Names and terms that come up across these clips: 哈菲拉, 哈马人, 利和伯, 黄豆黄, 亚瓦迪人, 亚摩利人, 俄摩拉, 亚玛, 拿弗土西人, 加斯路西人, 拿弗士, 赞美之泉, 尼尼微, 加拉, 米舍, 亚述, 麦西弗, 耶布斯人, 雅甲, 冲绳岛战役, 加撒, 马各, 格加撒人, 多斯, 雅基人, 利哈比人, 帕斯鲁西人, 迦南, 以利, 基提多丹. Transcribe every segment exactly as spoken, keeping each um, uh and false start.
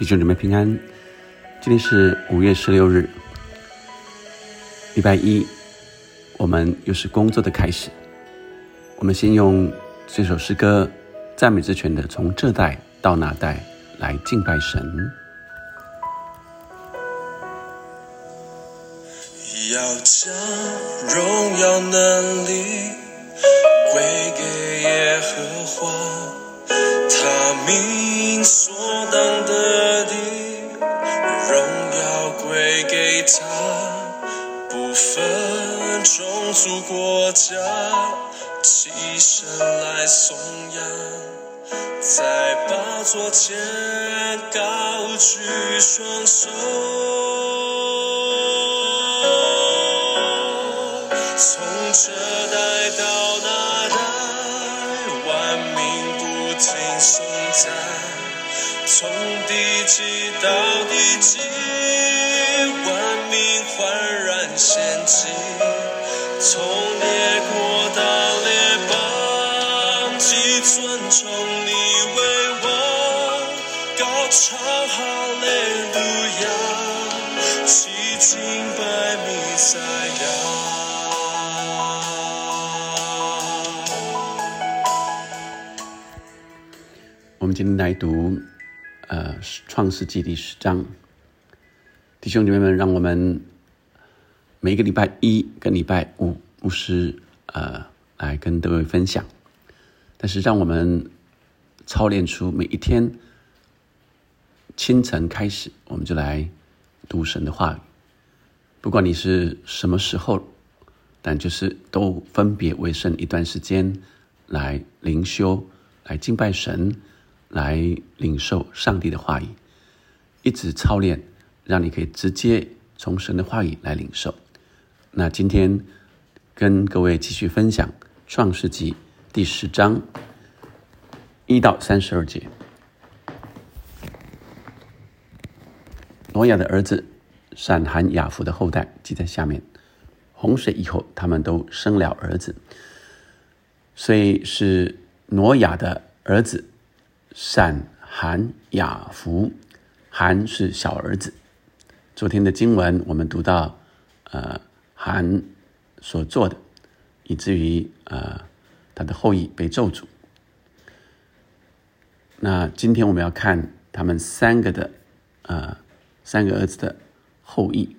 弟兄姊妹平安，今天是五月十六日，礼拜一，我们又是工作的开始。我们先用这首诗歌赞美之泉的从这代到那代来敬拜神。要将荣耀能力归给耶和华，他名所当得的荣耀归给他，不分种族国家，齐声来颂扬，在宝座前高举双手。从这代到那代，万民不停颂赞，从地极到地极，万民焕然仙境，从列国到列邦，即尊崇你为王，高唱哈利路亚，齐敬拜弥赛亚。我们今天来读呃，创世纪第十章。弟兄姐妹们，让我们每一个礼拜一跟礼拜五牧师呃来跟各位分享，但是让我们操练出每一天清晨开始，我们就来读神的话语。不管你是什么时候，但就是都分别为圣一段时间来灵修，来敬拜神，来领受上帝的话语，一直操练，让你可以直接从神的话语来领受。那今天跟各位继续分享创世纪第十章一到三十二节。挪亚的儿子闪、含、雅弗的后代记在下面。洪水以后，他们都生了儿子，所以是挪亚的儿子闪、含、雅弗，含是小儿子。昨天的经文我们读到，呃，含所做的，以至于呃他的后裔被咒诅。那今天我们要看他们三个的呃三个儿子的后裔。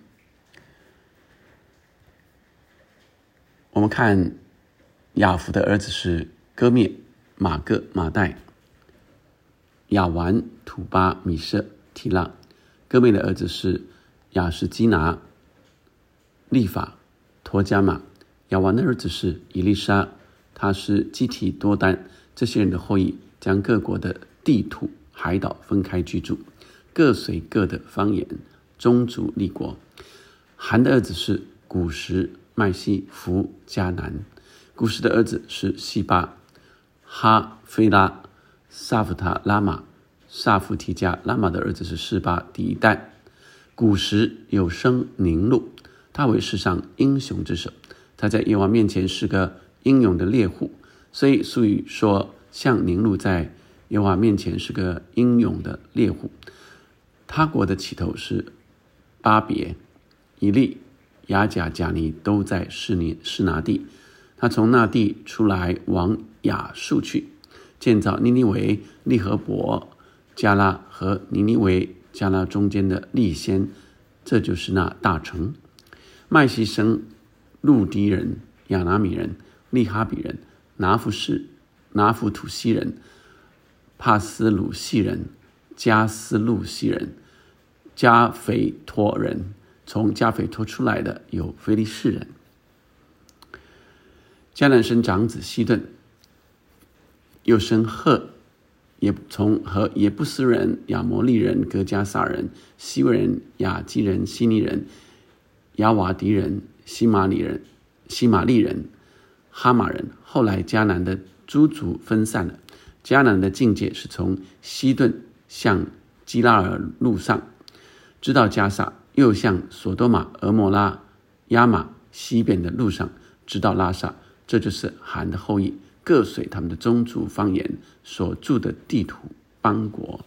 我们看雅弗的儿子是哥灭、马各、马代；雅完、土巴、米舍、提拉。哥灭的儿子是雅什基拿、利法、陀迦玛。雅完的儿子是以利沙，他是基提多丹。这些人的后裔将各国的地土、海岛分开居住，各随各的方言，宗族立国。含的儿子是古实、麦西弗、迦南。古实的儿子是细巴、哈菲拉、萨弗塔拉玛、萨弗提加。拉玛的儿子是示巴第一代。古实有生宁录，他为世上英雄之首，他在耶和华面前是个英勇的猎户，所以俗语说像宁录在耶和华面前是个英勇的猎户。他国的起头是巴别、以利、雅甲、贾尼，都在示拿地。他从那地出来往亚述去，建造尼尼微、利和伯、加拉和尼尼微、加拉中间的利先，这就是那大城。麦西生路迪人、亚拿米人、利哈比人、拿弗士、拿弗土西人、帕斯鲁西人、加斯路西人、加斐托人。从加斐托出来的有非利士人。迦南生长子西顿，又生赫，也从和耶布斯人、亚摩利人、格加撒人、西魏人、雅基人、西尼人、亚瓦迪人、西马里人、西马利人、哈马人。后来迦南的诸族分散了，迦南的境界是从西顿向基拉尔路上，直到加撒，又向索多玛、俄摩拉、亚玛西边的路上，直到拉萨。这就是含的后裔，各随他们的宗族方言所住的地土邦国。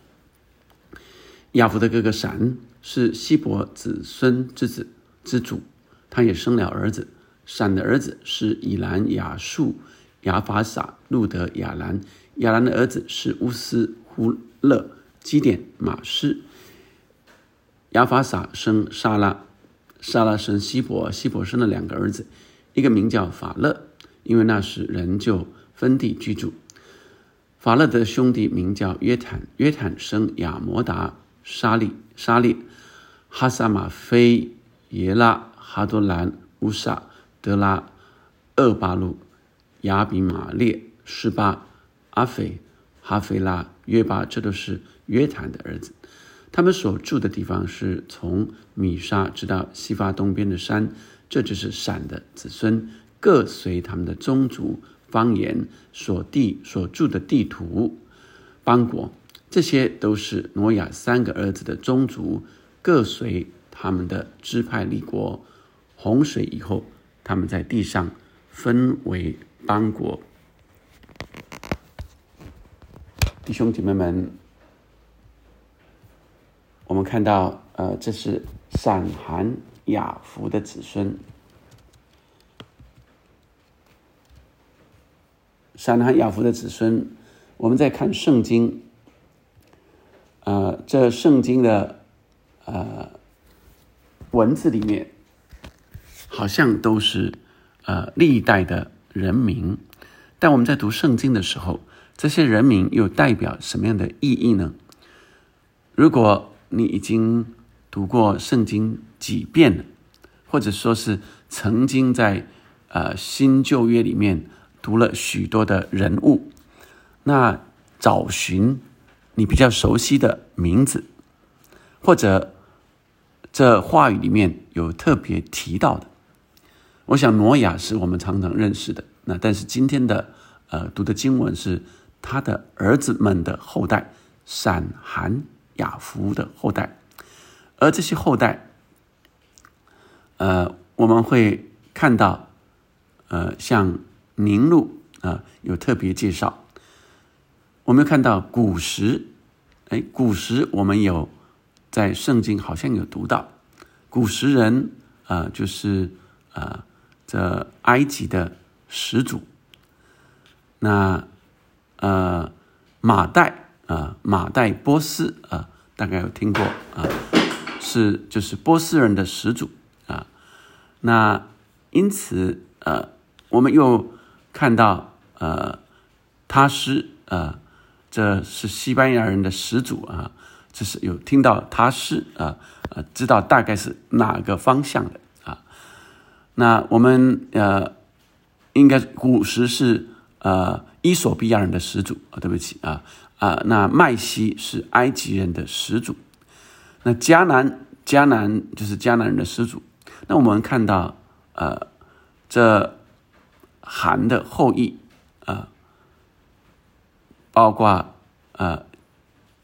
亚夫的哥哥闪是希伯子孙之子之主，他也生了儿子。闪的儿子是以兰、雅述、雅法撒、路德、亚兰。亚兰的儿子是乌斯、胡勒、基典、马施。雅法撒生沙拉，沙拉生希伯，希伯生了两个儿子，一个名叫法勒，因为那时人就分地居住。法勒的兄弟名叫约坦，约坦生亚摩达、沙利、沙利、哈萨马菲、耶拉、哈多兰、乌萨、德拉、厄巴路、亚比马列、施巴、阿斐、哈菲拉、约巴，这都是约坦的儿子。他们所住的地方是从米沙直到西法东边的山，这就是闪的子孙，各随他们的宗族、方言、所地所住的地图、邦国，这些都是挪亚三个儿子的宗族，各随他们的支派立国。洪水以后，他们在地上分为邦国。弟兄姐妹们，我们看到呃，这是闪、含、雅弗的子孙。闪、含、雅弗的子孙，我们在看圣经，呃，这圣经的呃文字里面，好像都是呃历代的人名，但我们在读圣经的时候，这些人名又代表什么样的意义呢？如果你已经读过圣经几遍了，或者说是曾经在呃新旧约里面读了许多的人物，那找寻你比较熟悉的名字，或者这话语里面有特别提到的。我想挪亚是我们常常认识的，那但是今天的呃读的经文是他的儿子们的后代，闪、含、雅弗的后代。而这些后代呃我们会看到呃像宁录啊、呃、有特别介绍。我们看到古时哎古时我们有在圣经好像有读到古时人啊、呃、就是啊、呃、这埃及的始祖。那呃马代呃、马代波斯、呃、大概有听过、呃、是就是波斯人的始祖、呃、那因此、呃、我们又看到、呃、他施、呃、这是西班牙人的始祖、呃、这是有听到他施、呃、知道大概是哪个方向的、呃、那我们、呃、应该古时是、呃、伊索比亚人的始祖、呃、对不起啊。呃啊、那麦西是埃及人的始祖，那迦南迦南就是迦南人的始祖。那我们看到呃，这含的后裔呃，包括呃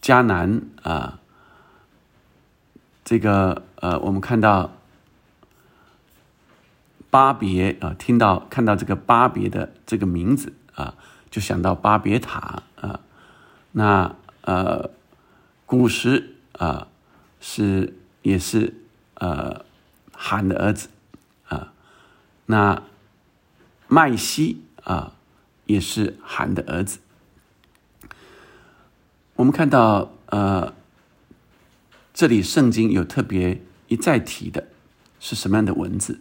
迦南啊、呃，这个呃，我们看到巴别啊、呃，听到看到这个巴别的这个名字啊、呃，就想到巴别塔啊。呃那呃，古时啊、呃、是也是呃含的儿子啊、呃，那麦西啊、呃、也是含的儿子。我们看到呃，这里圣经有特别一再提的是什么样的文字？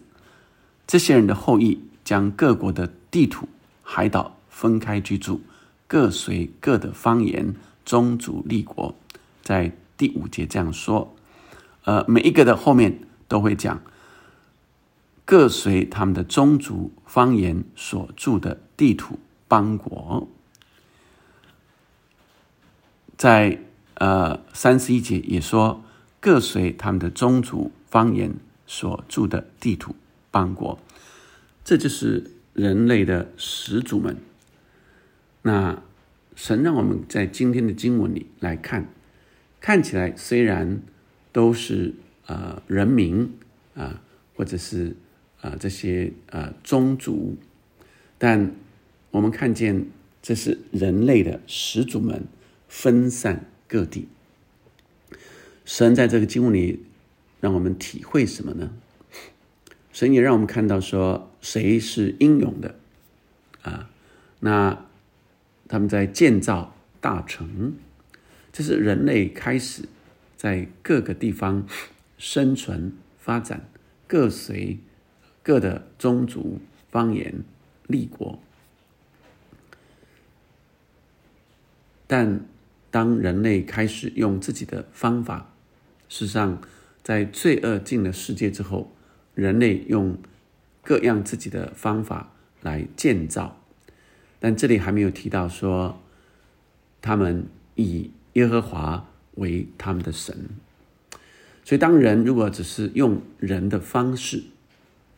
这些人的后裔将各国的地图、海岛分开居住。各随各的方言，宗族立国，在第五节这样说，呃，每一个的后面都会讲，各随他们的宗族方言所住的地图邦国。在呃三十一节也说，各随他们的宗族方言所住的地图邦国，这就是人类的始祖们。那神让我们在今天的经文里来看，看起来虽然都是呃人名啊、呃，或者是啊、呃、这些呃宗族，但我们看见这是人类的始祖们分散各地。神在这个经文里让我们体会什么呢？神也让我们看到说谁是英勇的啊，那他们在建造大城，这是人类开始在各个地方生存发展，各随各的宗族方言立国。但当人类开始用自己的方法，事实上在罪恶进了世界之后，人类用各样自己的方法来建造，但这里还没有提到说他们以耶和华为他们的神。所以当人如果只是用人的方式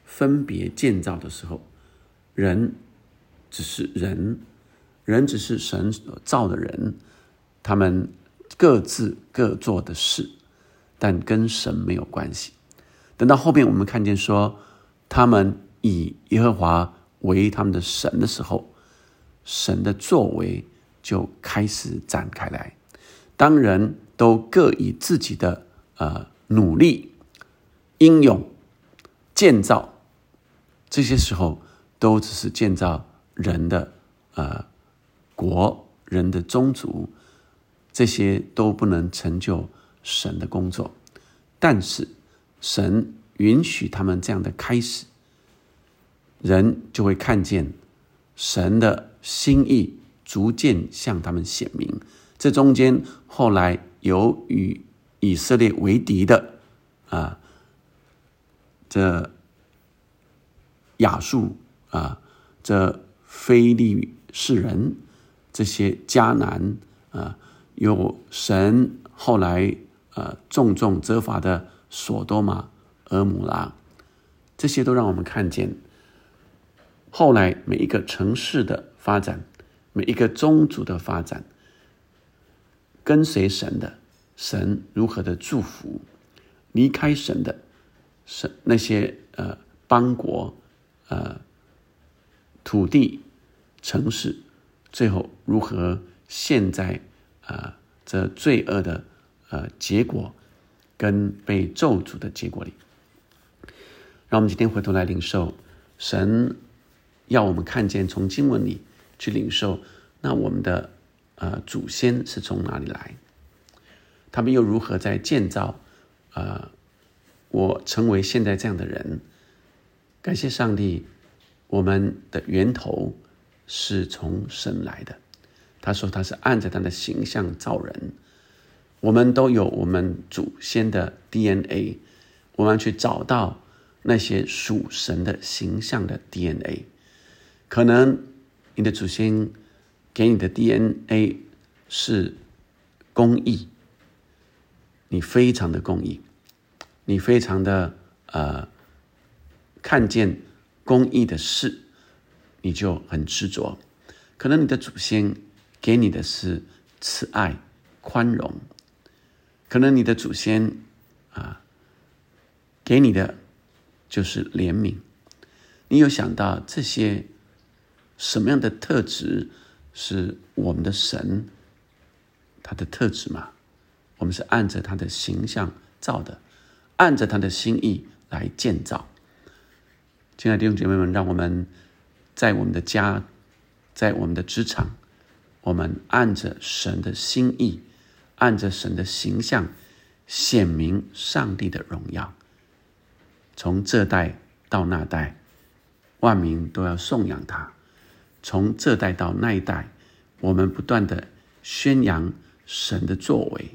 分别建造的时候，人只是人，人只是神所造的人，他们各自各做的事，但跟神没有关系。等到后面我们看见说他们以耶和华为他们的神的时候，神的作为就开始展开来。当人都各以自己的、呃、努力英勇建造，这些时候都只是建造人的、呃、国，人的宗族，这些都不能成就神的工作。但是神允许他们这样的开始，人就会看见神的心意逐渐向他们显明。这中间后来有与以色列为敌的啊，这亚述啊，这非利士人，这些迦南啊，有神后来呃重重责罚的所多玛、俄摩拉，这些都让我们看见后来每一个城市的发展，每一个宗族的发展，跟随神的，神如何的祝福；离开神的，神那些呃邦国、呃土地、城市，最后如何陷在呃这罪恶的呃结果跟被咒诅的结果里。让我们今天回头来领受神。要我们看见从经文里去领受，那我们的、呃、祖先是从哪里来，他们又如何在建造、呃、我成为现在这样的人。感谢上帝，我们的源头是从神来的，他说他是按着他的形象造人，我们都有我们祖先的 D N A， 我们去找到那些属神的形象的 D N A。可能你的祖先给你的 D N A 是公义，你非常的公义，你非常的呃看见公义的事，你就很执着。可能你的祖先给你的是慈爱、宽容，可能你的祖先啊、呃、给你的就是怜悯。你有想到这些？什么样的特质是我们的神他的特质吗？我们是按着他的形象造的，按着他的心意来建造。亲爱的弟兄姐妹们，让我们在我们的家，在我们的职场，我们按着神的心意，按着神的形象显明上帝的荣耀，从这代到那代，万民都要颂扬他。从这代到那一代，我们不断的宣扬神的作为。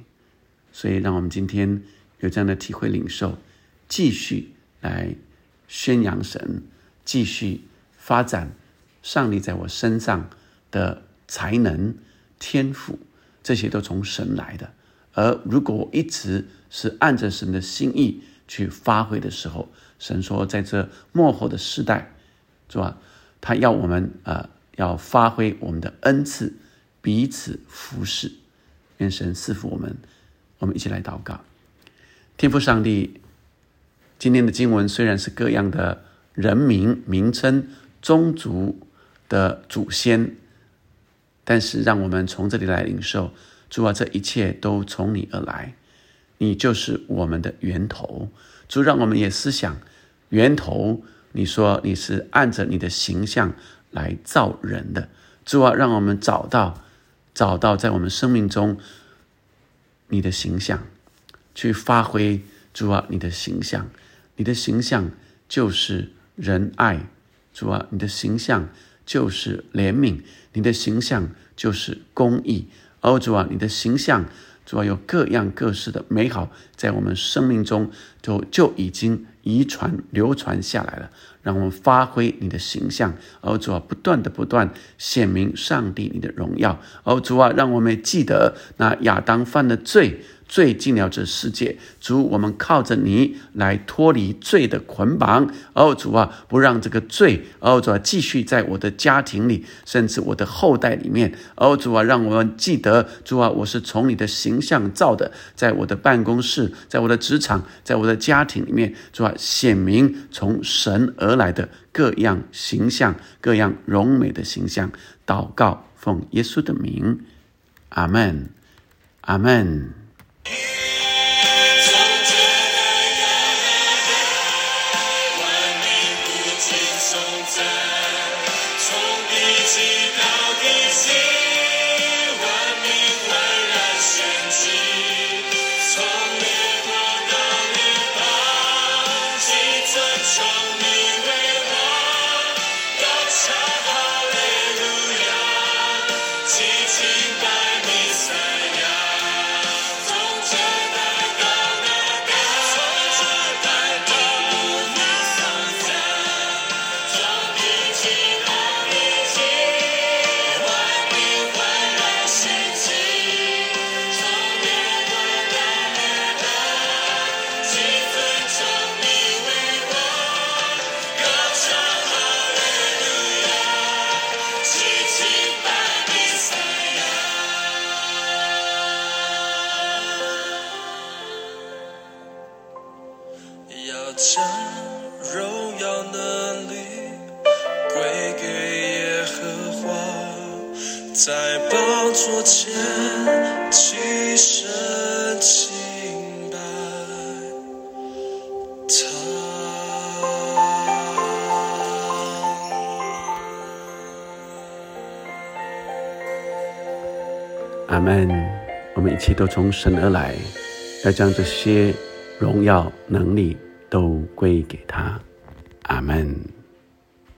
所以让我们今天有这样的体会领受，继续来宣扬神，继续发展上帝在我身上的才能、天赋，这些都从神来的。而如果我一直是按着神的心意去发挥的时候，神说在这末后的世代，是吧，他要我们呃要发挥我们的恩赐，彼此服侍。愿神赐福我们。我们一起来祷告。天父上帝，今天的经文虽然是各样的人名、名称、宗族的祖先，但是让我们从这里来领受，主啊，这一切都从你而来。你就是我们的源头。主，让我们也思想源头，你说你是按着你的形象来造人的。主啊，让我们找到找到在我们生命中你的形象，去发挥主啊你的形象。你的形象就是仁爱，主啊，你的形象就是怜悯，你的形象就是公义。哦，主啊，你的形象，主啊，有各样各式的美好，在我们生命中就就已经遗传流传下来了。让我们发挥你的形象，哦，主啊，不断的不断显明上帝你的荣耀。哦，主啊，让我们记得那亚当犯的罪，罪进了这世界，主，我们靠着你来脱离罪的捆绑。哦，主啊，不让这个罪，哦，主啊，继续在我的家庭里，甚至我的后代里面。哦，主啊，让我们记得，主啊，我是从你的形象造的，在我的办公室，在我的职场，在我的家庭里面，主啊，显明从神而来的各样形象，各样荣美的形象。祷告奉耶稣的名，阿们，阿们。将荣耀能力归给耶和华，在宝座前齐声敬拜他。阿们。我们一切都从神而来，要将这些荣耀能力都归给他。阿们。